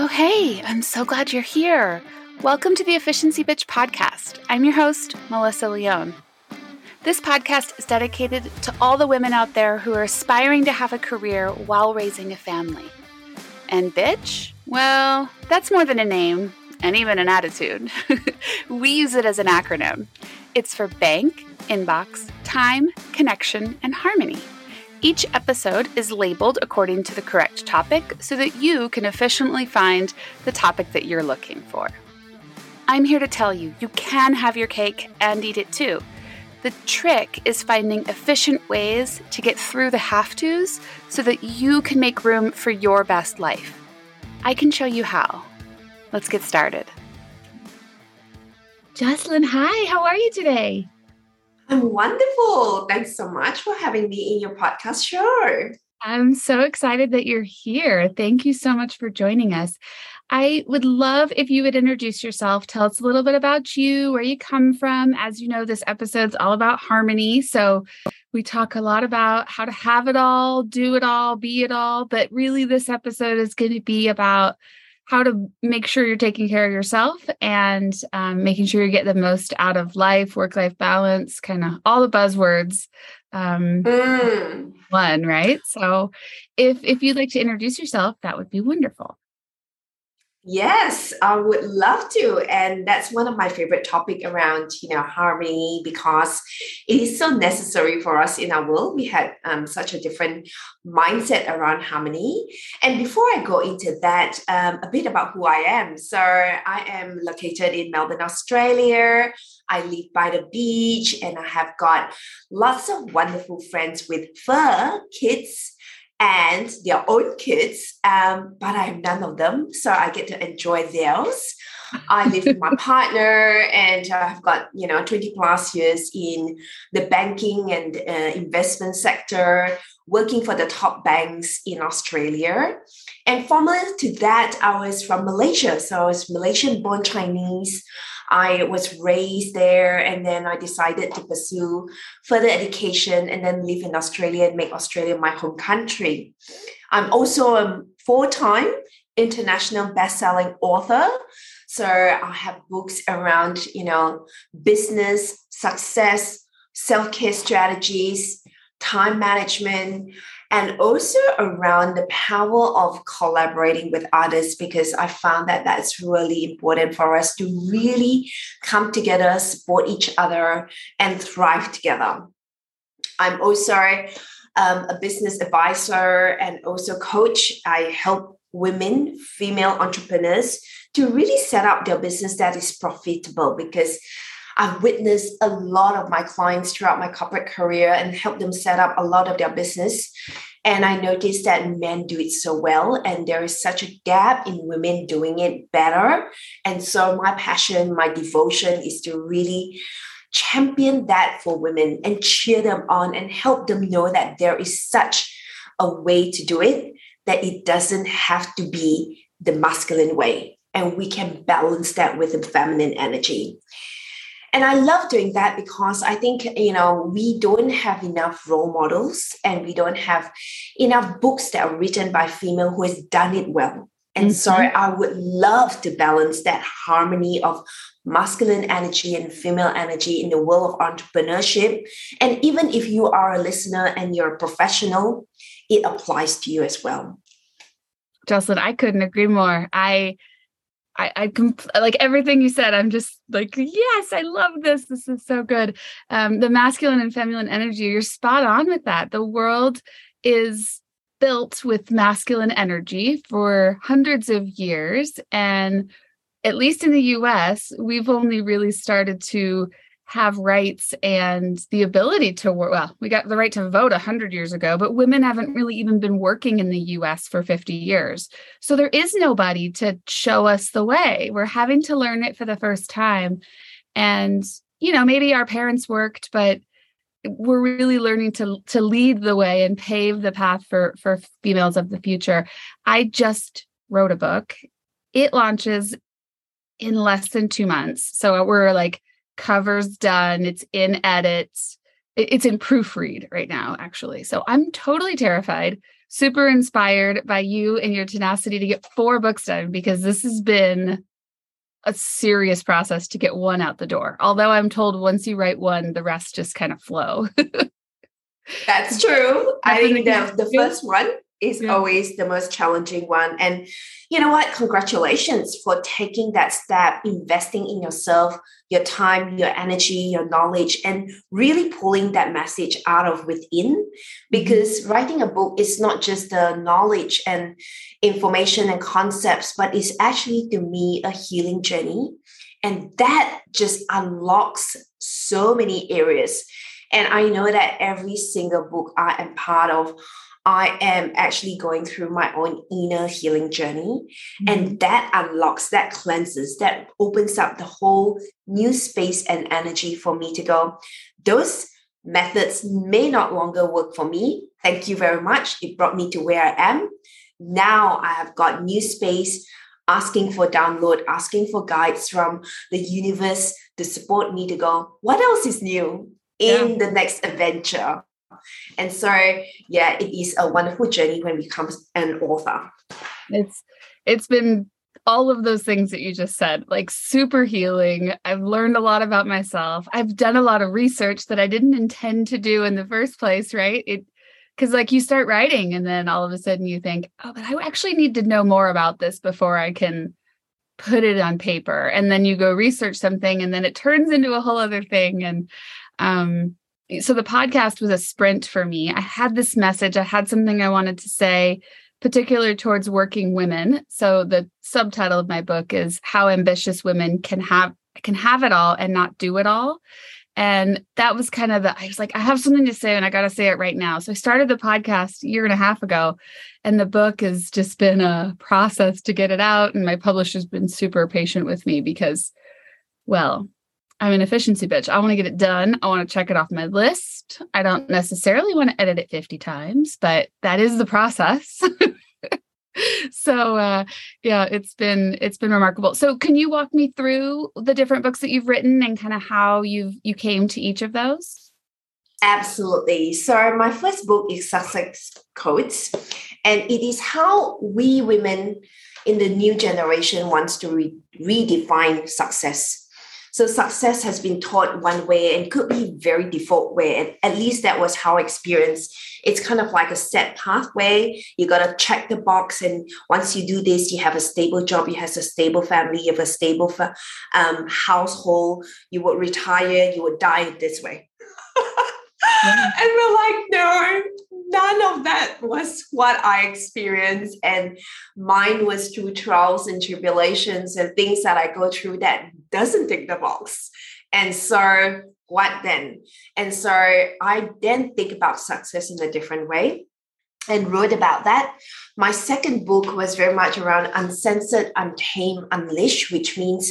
Oh, hey, I'm so glad you're here. Welcome to the Efficiency Bitch Podcast. I'm your host, Melissa Leone. This podcast is dedicated to all the women out there who are aspiring to have a career while raising a family. And bitch? Well, that's more than a name and even an attitude. We use it as an acronym. It's for bank, inbox, time, connection, and harmony. Each episode is labeled according to the correct topic so that you can efficiently find the topic that you're looking for. I'm here to tell you, you can have your cake and eat it too. The trick is finding efficient ways to get through the have-tos so that you can make room for your best life. I can show you how. Let's get started. Jocelyn, hi, how are you today? I'm wonderful. Thanks so much for having me in your podcast show. I'm so excited that you're here. Thank you so much for joining us. I would love if you would introduce yourself. Tell us a little bit about you, where you come from. As you know, this episode's all about harmony. So we talk a lot about how to have it all, do it all, be it all. But really, this episode is going to be about how to make sure you're taking care of yourself and making sure you get the most out of life, work-life balance, kind of all the buzzwords. One, right? So if you'd like to introduce yourself, that would be wonderful. Yes, I would love to. And that's one of my favorite topics around, harmony, because it is so necessary for us in our world. We had such a different mindset around harmony. And before I go into that, a bit about who I am. So I am located in Melbourne, Australia. I live by the beach and I have got lots of wonderful friends with fur, kids, and their own kids, but I have none of them, so I get to enjoy theirs. I live with my partner, and I've got 20 plus years in the banking and investment sector, working for the top banks in Australia. And former to that, I was from Malaysia, so I was Malaysian-born Chinese. I was raised there, and then I decided to pursue further education and then live in Australia and make Australia my home country. I'm also a 4-time international best-selling author. So I have books around, business, success, self-care strategies, time management, and also around the power of collaborating with others, because I found that that's really important for us to really come together, support each other, and thrive together. I'm also a business advisor and also coach. I help women, female entrepreneurs, to really set up their business that is profitable, because I've witnessed a lot of my clients throughout my corporate career and helped them set up a lot of their business. And I noticed that men do it so well, and there is such a gap in women doing it better. And so my passion, my devotion is to really champion that for women and cheer them on and help them know that there is such a way to do it, that it doesn't have to be the masculine way. And we can balance that with the feminine energy. And I love doing that because I think, we don't have enough role models, and we don't have enough books that are written by female who has done it well. And so I would love to balance that harmony of masculine energy and female energy in the world of entrepreneurship. And even if you are a listener and you're a professional, it applies to you as well. Jocelyn, I couldn't agree more. I like everything you said. I'm just like, yes, I love this. This is so good. The masculine and feminine energy, you're spot on with that. The world is built with masculine energy for hundreds of years. And at least in the US, we've only really started to have rights and the ability to work. Well, we got the right to vote 100 years ago, but women haven't really even been working in the US for 50 years. So there is nobody to show us the way. We're having to learn it for the first time. And, maybe our parents worked, but we're really learning to lead the way and pave the path for females of the future. I just wrote a book. It launches in less than 2 months. So we're like, cover's done. It's in edit. It's in proofread right now, actually. So I'm totally terrified. super inspired by you and your tenacity to get 4 books done, because this has been a serious process to get one out the door. Although I'm told once you write one, the rest just kind of flow. That's true. I think the first one is always the most challenging one. And you know what? Congratulations for taking that step, investing in yourself, your time, your energy, your knowledge, and really pulling that message out of within. Because writing a book is not just the knowledge and information and concepts, but it's actually, to me, a healing journey. And that just unlocks so many areas. And I know that every single book I am part of, I am actually going through my own inner healing journey. And that unlocks, that cleanses, that opens up the whole new space and energy for me to go, those methods may not longer work for me. Thank you very much. It brought me to where I am. Now I have got new space, asking for download, asking for guides from the universe to support me to go, what else is new in the next adventure? And so, yeah, it is a wonderful journey when we become an author. It's been all of those things that you just said, like super healing. I've learned a lot about myself. I've done a lot of research that I didn't intend to do in the first place, right? Because like you start writing and then all of a sudden you think, oh, but I actually need to know more about this before I can put it on paper. And then you go research something and then it turns into a whole other thing. And so the podcast was a sprint for me. I had this message. I had something I wanted to say, particular towards working women. So the subtitle of my book is How Ambitious Women Can Have It All and Not Do It All. And that was kind of I was like, I have something to say and I got to say it right now. So I started the podcast 1.5 years ago, and the book has just been a process to get it out. And my publisher's been super patient with me because, well, I'm an efficiency bitch. I want to get it done. I want to check it off my list. I don't necessarily want to edit it 50 times, but that is the process. So, yeah, it's been remarkable. So can you walk me through the different books that you've written and kind of how you came to each of those? Absolutely. So my first book is Success Codes, and it is how we women in the new generation wants to redefine success. So success has been taught one way and could be very default way. And at least that was how I experienced. It's kind of like a set pathway. You got to check the box. And once you do this, you have a stable job, you have a stable family, you have a stable household, you would retire, you would die this way. And we're like, no, none of that was what I experienced. And mine was through trials and tribulations and things that I go through that doesn't tick the box. And so what then? And so I then think about success in a different way and wrote about that. My second book was very much around uncensored, untamed, unleashed, which means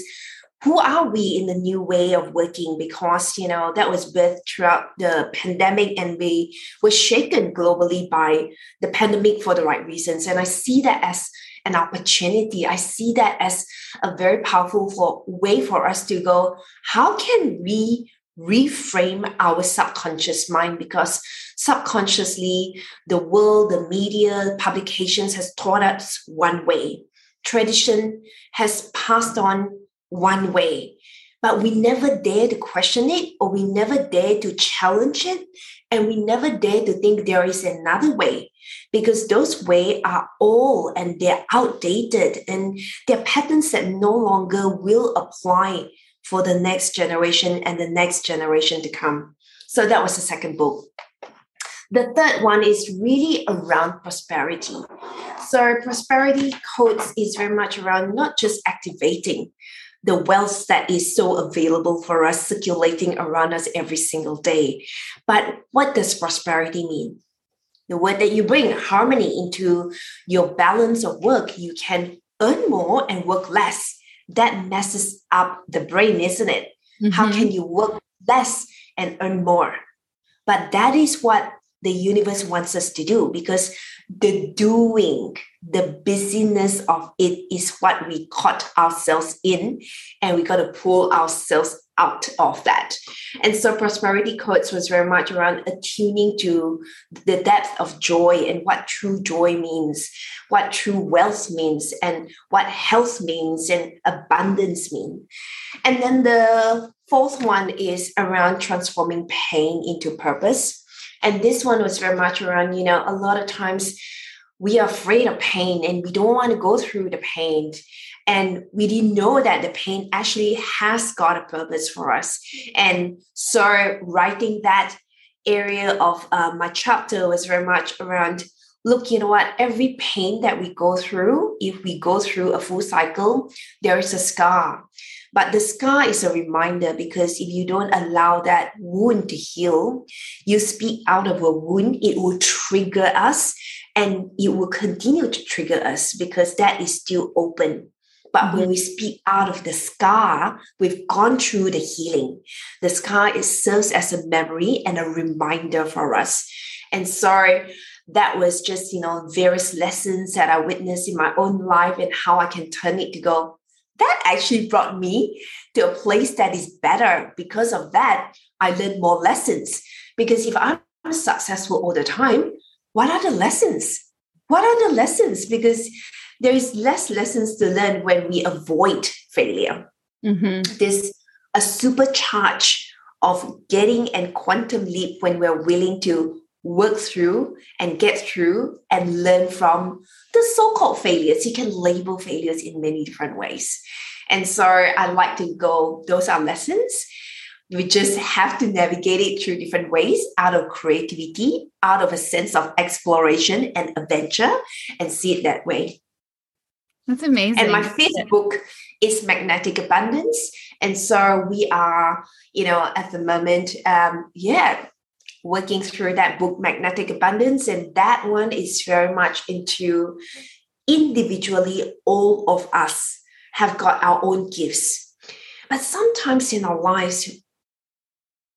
who are we in the new way of working? Because, you know, that was birthed throughout the pandemic, and we were shaken globally by the pandemic for the right reasons. And I see that as an opportunity. I see that as a very powerful way for us to go, how can we reframe our subconscious mind? Because subconsciously, the world, the media, publications has taught us one way. Tradition has passed on one way, but we never dare to question it, or we never dare to challenge it, and we never dare to think there is another way, because those ways are old and they're outdated, and they're patterns that no longer will apply for the next generation and the next generation to come. So that was the second book. The third one is really around prosperity. So Prosperity Codes is very much around not just activating the wealth that is so available for us, circulating around us every single day. But what does prosperity mean? The word that you bring harmony into your balance of work, you can earn more and work less. That messes up the brain, isn't it? Mm-hmm. How can you work less and earn more? But that is what the universe wants us to do, because the doing, the busyness of it is what we caught ourselves in, and we got to pull ourselves out of that. And so Prosperity Codes was very much around attuning to the depth of joy and what true joy means, what true wealth means, and what health means and abundance mean. And then the fourth one is around transforming pain into purpose. And this one was very much around, you know, a lot of times we are afraid of pain and we don't want to go through the pain. And we didn't know that the pain actually has got a purpose for us. And so writing that area of my chapter was very much around, look, you know what, every pain that we go through, if we go through a full cycle, there is a scar. But the scar is a reminder, because if you don't allow that wound to heal, you speak out of a wound, it will trigger us and it will continue to trigger us because that is still open. But when we speak out of the scar, we've gone through the healing. The scar, it serves as a memory and a reminder for us. And so that was just, you know, various lessons that I witnessed in my own life and how I can turn it to go, that actually brought me to a place that is better. Because of that, I learned more lessons. Because if I'm successful all the time, what are the lessons? What are the lessons? Because there is less lessons to learn when we avoid failure. Mm-hmm. There's a supercharge of getting and quantum leap when we're willing to work through and get through and learn from the so-called failures. You can label failures in many different ways. And so I like to go, those are lessons. We just have to navigate it through different ways, out of creativity, out of a sense of exploration and adventure, and see it that way. That's amazing. And my fifth book is Magnetic Abundance. And so we are, you know, at the moment, working through that book, Magnetic Abundance. And that one is very much into individually, all of us have got our own gifts. But sometimes in our lives,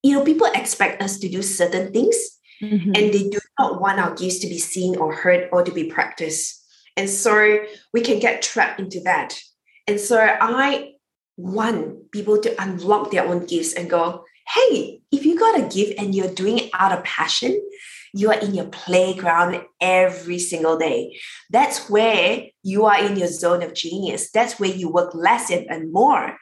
you know, people expect us to do certain things, mm-hmm. and they do not want our gifts to be seen or heard or to be practiced. And so we can get trapped into that. And so I want people to unlock their own gifts and go, hey, if you got a gift and you're doing it out of passion, you are in your playground every single day. That's where you are in your zone of genius. That's where you work less and more.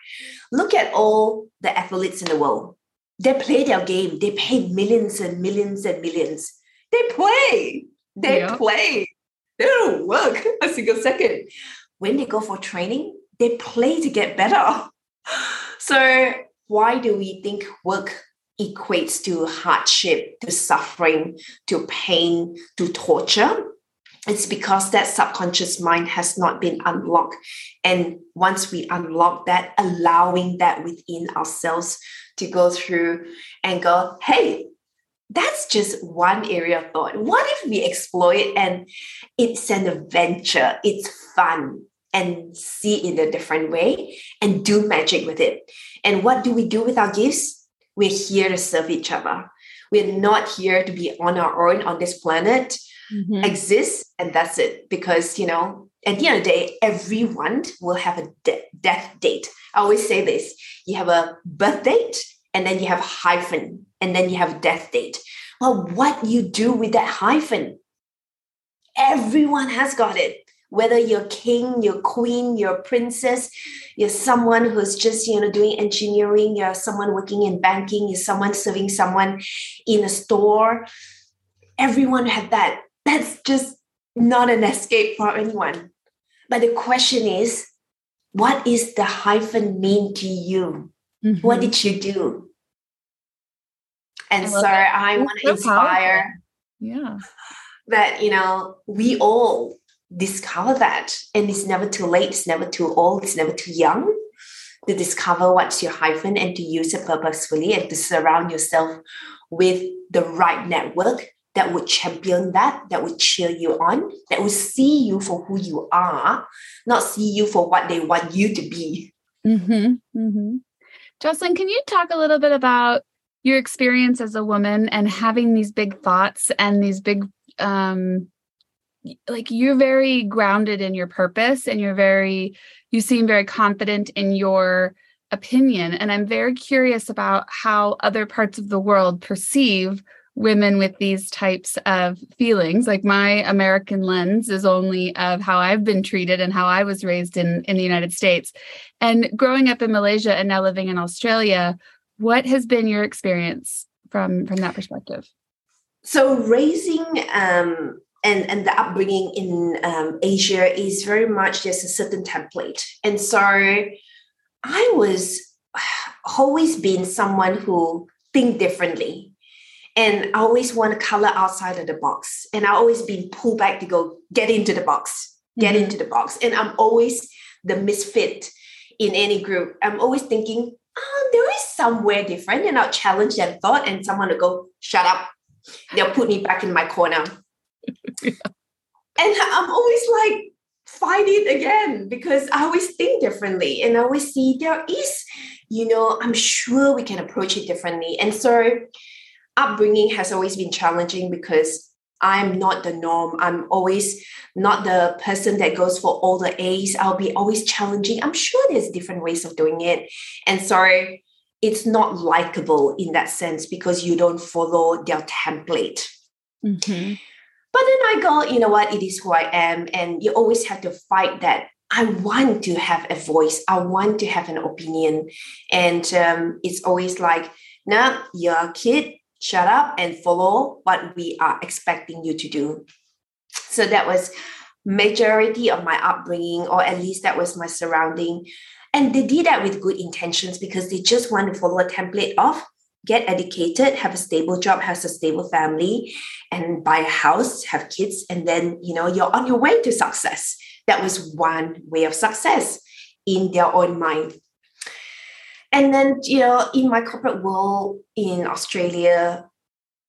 Look at all the athletes in the world. They play their game. They pay millions and millions and millions. They play. They play. They don't work a single second. When they go for training, they play to get better. So why do we think work equates to hardship, to suffering, to pain, to torture? It's because that subconscious mind has not been unlocked. And once we unlock that, allowing that within ourselves to go through and go, hey, that's just one area of thought. What if we explore it and it's an adventure, it's fun, and see it in a different way and do magic with it? And what do we do with our gifts? We're here to serve each other. We're not here to be on our own on this planet, mm-hmm. exist, and that's it. Because, you know, at the end of the day, everyone will have a death date. I always say this. You have a birth date, and then you have hyphen, and then you have death date. Well, what you do with that hyphen? Everyone has got it. Whether you're king, you're queen, you're princess, you're someone who's just, you know, doing engineering, you're someone working in banking, you're someone serving someone in a store. Everyone had that. That's just not an escape for anyone. But the question is, what is the hyphen mean to you? Mm-hmm. What did you do? And so I want to inspire that, you know, we all discover that. And it's never too late. It's never too old. It's never too young to discover what's your hyphen and to use it purposefully and to surround yourself with the right network that would champion that, that would cheer you on, that would see you for who you are, not see you for what they want you to be. Mm-hmm. Mm-hmm. Jocelyn, can you talk a little bit about your experience as a woman and having these big thoughts and these big, like you're very grounded in your purpose and you seem very confident in your opinion. And I'm very curious about how other parts of the world perceive women with these types of feelings. Like my American lens is only of how I've been treated and how I was raised in the United States. And growing up in Malaysia and now living in Australia, what has been your experience from that perspective? So raising and the upbringing in Asia is very much just a certain template. And so I was always been someone who think differently. And I always want to color outside of the box. And I always been pulled back to go, get into the box, get into the box. And I'm always the misfit in any group. I'm always thinking, oh, there is somewhere different. And I'll challenge that thought and someone will go, shut up. They'll put me back in my corner. Yeah. And I'm always like, fight it again, because I always think differently. And I always see there is, I'm sure we can approach it differently. And so upbringing has always been challenging because I'm not the norm. I'm always not the person that goes for all the A's. I'll be always challenging. I'm sure there's different ways of doing it. And so it's not likable in that sense because you don't follow their template. Mm-hmm. But then I go, you know what, it is who I am. And you always have to fight that. I want to have a voice. I want to have an opinion. And it's always like, nah, you're a kid. Shut up and follow what we are expecting you to do. So that was majority of my upbringing, or at least that was my surrounding. And they did that with good intentions because they just want to follow a template of get educated, have a stable job, have a stable family, and buy a house, have kids. And then, you're on your way to success. That was one way of success in their own mind. And then, in my corporate world in Australia,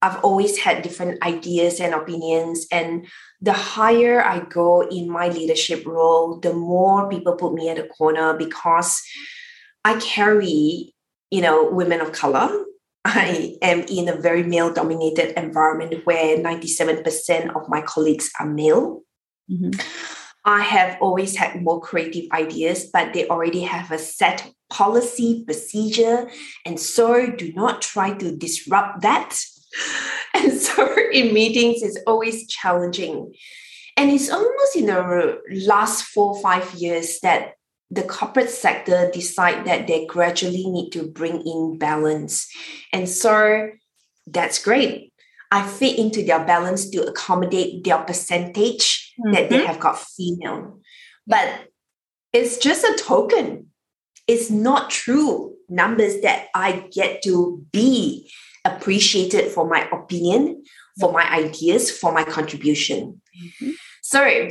I've always had different ideas and opinions. And the higher I go in my leadership role, the more people put me at a corner because I carry, women of color. I am in a very male-dominated environment where 97% of my colleagues are male. Mm-hmm. I have always had more creative ideas, but they already have a set policy, procedure, and so do not try to disrupt that. And so in meetings, it's always challenging. And it's almost in the last 4 or 5 years that the corporate sector decide that they gradually need to bring in balance. And so that's great. I fit into their balance to accommodate their percentage that they have got female. But it's just a token. It's not true numbers that I get to be appreciated for my opinion, for my ideas, for my contribution. Mm-hmm. So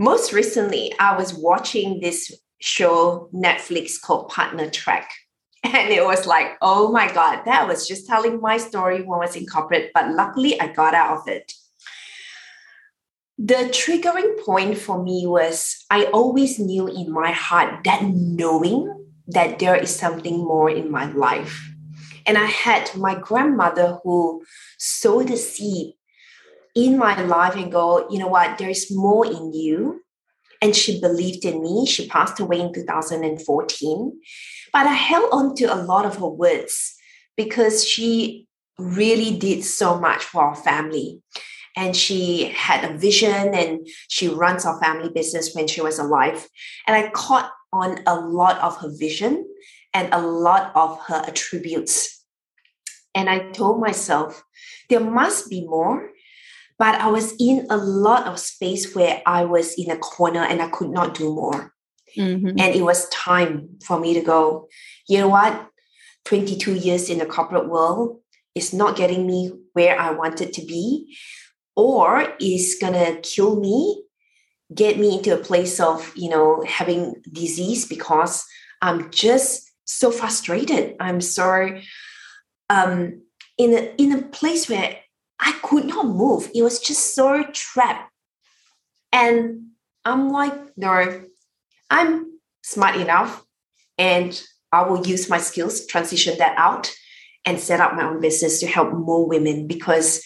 most recently, I was watching this show, Netflix, called Partner Track. And it was like, oh my God, that was just telling my story when I was in corporate. But luckily, I got out of it. The triggering point for me was I always knew in my heart that knowing that there is something more in my life. And I had my grandmother who sowed the seed in my life and go, you know what, there is more in you. And she believed in me. She passed away in 2014. But I held on to a lot of her words because she really did so much for our family. And she had a vision and she runs our family business when she was alive. And I caught on a lot of her vision and a lot of her attributes. And I told myself, there must be more. But I was in a lot of space where I was in a corner and I could not do more. Mm-hmm. And it was time for me to go, you know what? 22 years in the corporate world is not getting me where I wanted to be. Or is going to kill me, get me into a place of, having disease because I'm just so frustrated. I'm so in a place where I could not move. It was just so trapped. And I'm like, no, I'm smart enough and I will use my skills, transition that out and set up my own business to help more women, because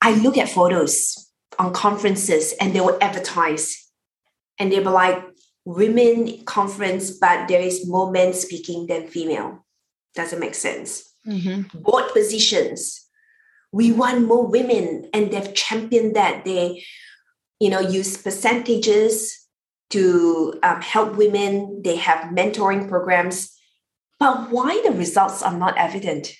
I look at photos on conferences and they will advertise and they'll be like, women conference, but there is more men speaking than female. Doesn't make sense. Mm-hmm. Board positions. We want more women, and they've championed that. They, you know, use percentages to help women. They have mentoring programs. But why the results are not evident?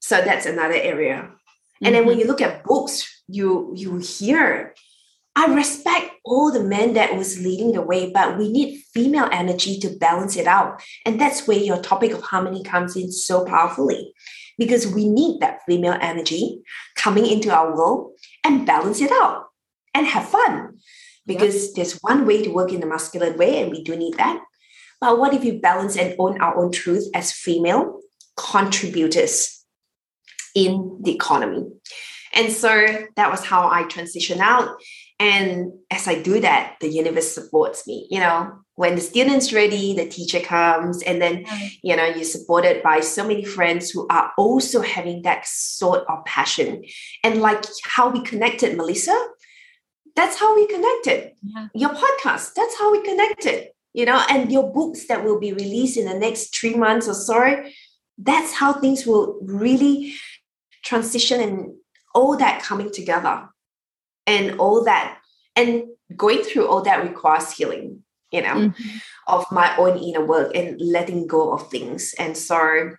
So that's another area. Mm-hmm. And then when you look at books, you hear, I respect all the men that was leading the way, but we need female energy to balance it out. And that's where your topic of harmony comes in so powerfully, because we need that female energy coming into our world and balance it out and have fun, because there's one way to work in the masculine way, and we do need that. But what if you balance and own our own truth as female contributors in the economy? And so that was how I transitioned out. And as I do that, the universe supports me. You know, when the student's ready, the teacher comes, and then, you know, you're supported by so many friends who are also having that sort of passion. And like how we connected, Melissa, that's how we connected. Yeah. Your podcast, that's how we connected, you know, and your books that will be released in the next 3 months or so, that's how things will really transition, and all that coming together. And all that, and going through all that requires healing, you know, mm-hmm. of my own inner work and letting go of things. And so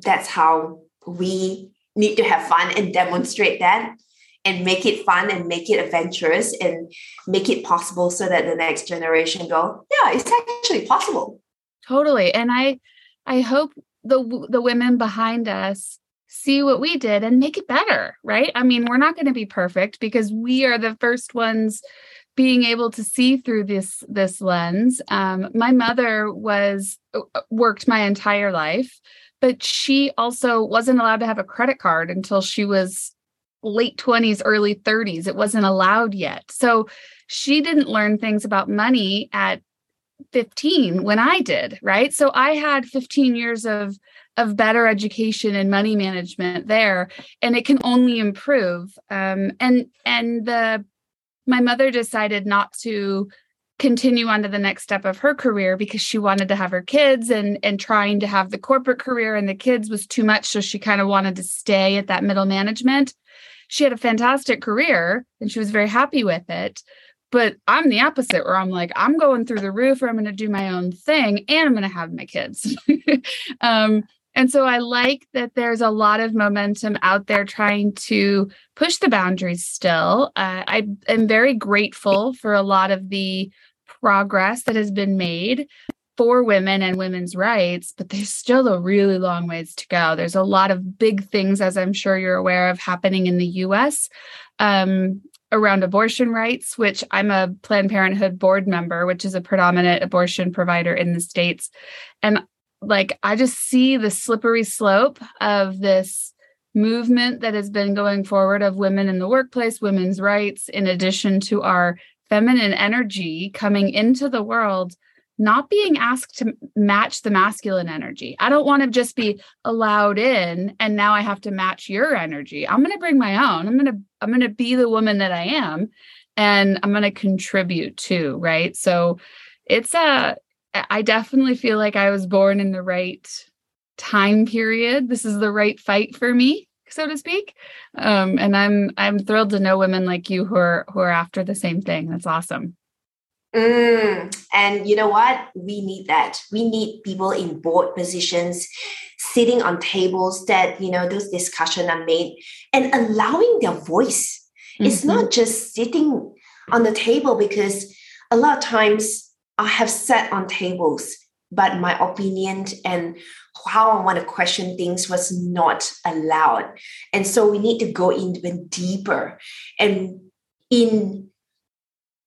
that's how we need to have fun and demonstrate that and make it fun and make it adventurous and make it possible, so that the next generation go, yeah, it's actually possible. Totally. And I hope the women behind us see what we did and make it better, right? I mean, we're not going to be perfect, because we are the first ones being able to see through this lens. My mother worked my entire life, but she also wasn't allowed to have a credit card until she was late 20s, early 30s. It wasn't allowed yet. So she didn't learn things about money at 15 when I did, right? So I had 15 years of better education and money management there, and it can only improve. My mother decided not to continue on to the next step of her career because she wanted to have her kids, and trying to have the corporate career and the kids was too much. So she kind of wanted to stay at that middle management. She had a fantastic career and she was very happy with it. But I'm the opposite, where I'm like, I'm going through the roof, or I'm going to do my own thing, and I'm going to have my kids. And so I like that there's a lot of momentum out there trying to push the boundaries still. I am very grateful for a lot of the progress that has been made for women and women's rights, but there's still a really long ways to go. There's a lot of big things, as I'm sure you're aware of, happening in the U.S., around abortion rights, which I'm a Planned Parenthood board member, which is a predominant abortion provider in the States. And like, I just see the slippery slope of this movement that has been going forward of women in the workplace, women's rights, in addition to our feminine energy coming into the world, not being asked to match the masculine energy. I don't want to just be allowed in and now I have to match your energy. I'm going to bring my own. I'm going to be the woman that I am, and I'm going to contribute too, right? So I definitely feel like I was born in the right time period. This is the right fight for me, so to speak. And I'm thrilled to know women like you who are after the same thing. That's awesome. And you know what? We need that. We need people in board positions, sitting on tables that, you know, those discussions are made and allowing their voice. Mm-hmm. It's not just sitting on the table, because a lot of times I have sat on tables, but my opinion and how I want to question things was not allowed. And so we need to go even deeper. And in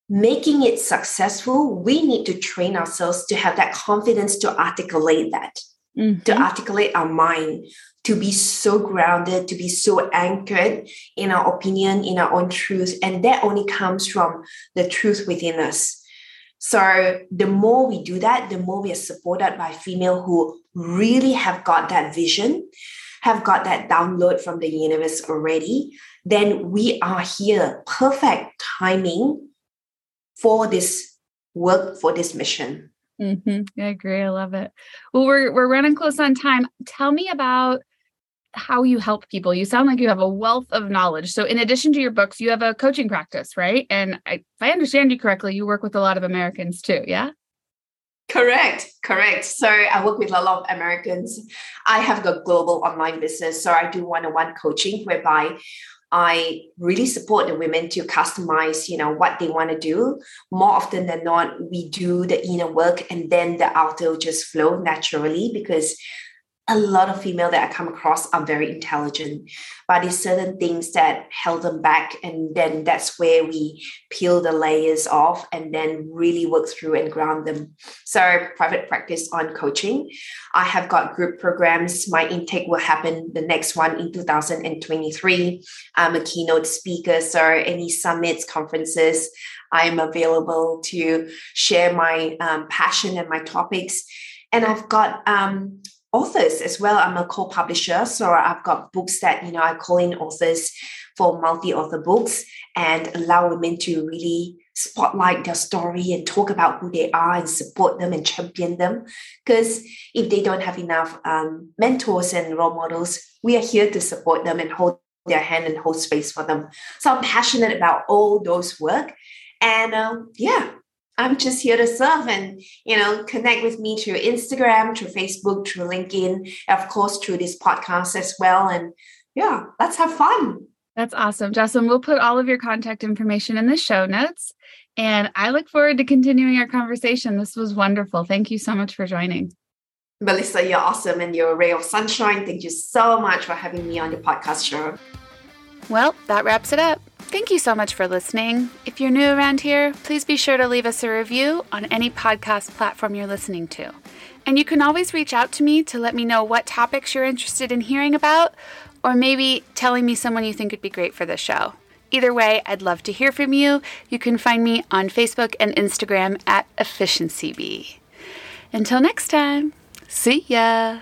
making it successful, we need to train ourselves to have that confidence to articulate that, mm-hmm. to articulate our mind, to be so grounded, to be so anchored in our opinion, in our own truth. And that only comes from the truth within us. So the more we do that, the more we are supported by female who really have got that vision, have got that download from the universe already, then we are here, perfect timing for this work, for this mission. Mm-hmm. I agree. I love it. Well, we're running close on time. Tell me about how you help people. You sound like you have a wealth of knowledge. So in addition to your books, you have a coaching practice, right? And if I understand you correctly, you work with a lot of Americans too. Yeah. Correct. So I work with a lot of Americans. I have a global online business. So I do one-on-one coaching whereby I really support the women to customize, what they want to do. More often than not, we do the inner work and then the outer will just flow naturally, because a lot of female that I come across are very intelligent, but there's certain things that held them back. And then that's where we peel the layers off and then really work through and ground them. So private practice on coaching. I have got group programs. My intake will happen the next one in 2023. I'm a keynote speaker. So any summits, conferences, I'm available to share my passion and my topics. And I've got authors as well. I'm a co-publisher, so I've got books that, I call in authors for multi-author books and allow women to really spotlight their story and talk about who they are and support them and champion them. Because if they don't have enough mentors and role models, we are here to support them and hold their hand and hold space for them. So I'm passionate about all those work. And I'm just here to serve and, connect with me through Instagram, through Facebook, through LinkedIn, of course, through this podcast as well. And let's have fun. That's awesome, Jocelyn. We'll put all of your contact information in the show notes. And I look forward to continuing our conversation. This was wonderful. Thank you so much for joining. Melissa, you're awesome and you're a ray of sunshine. Thank you so much for having me on your podcast show. Well, that wraps it up. Thank you so much for listening. If you're new around here, please be sure to leave us a review on any podcast platform you're listening to. And you can always reach out to me to let me know what topics you're interested in hearing about, or maybe telling me someone you think would be great for the show. Either way, I'd love to hear from you. You can find me on Facebook and Instagram at EfficiencyBee. Until next time, see ya!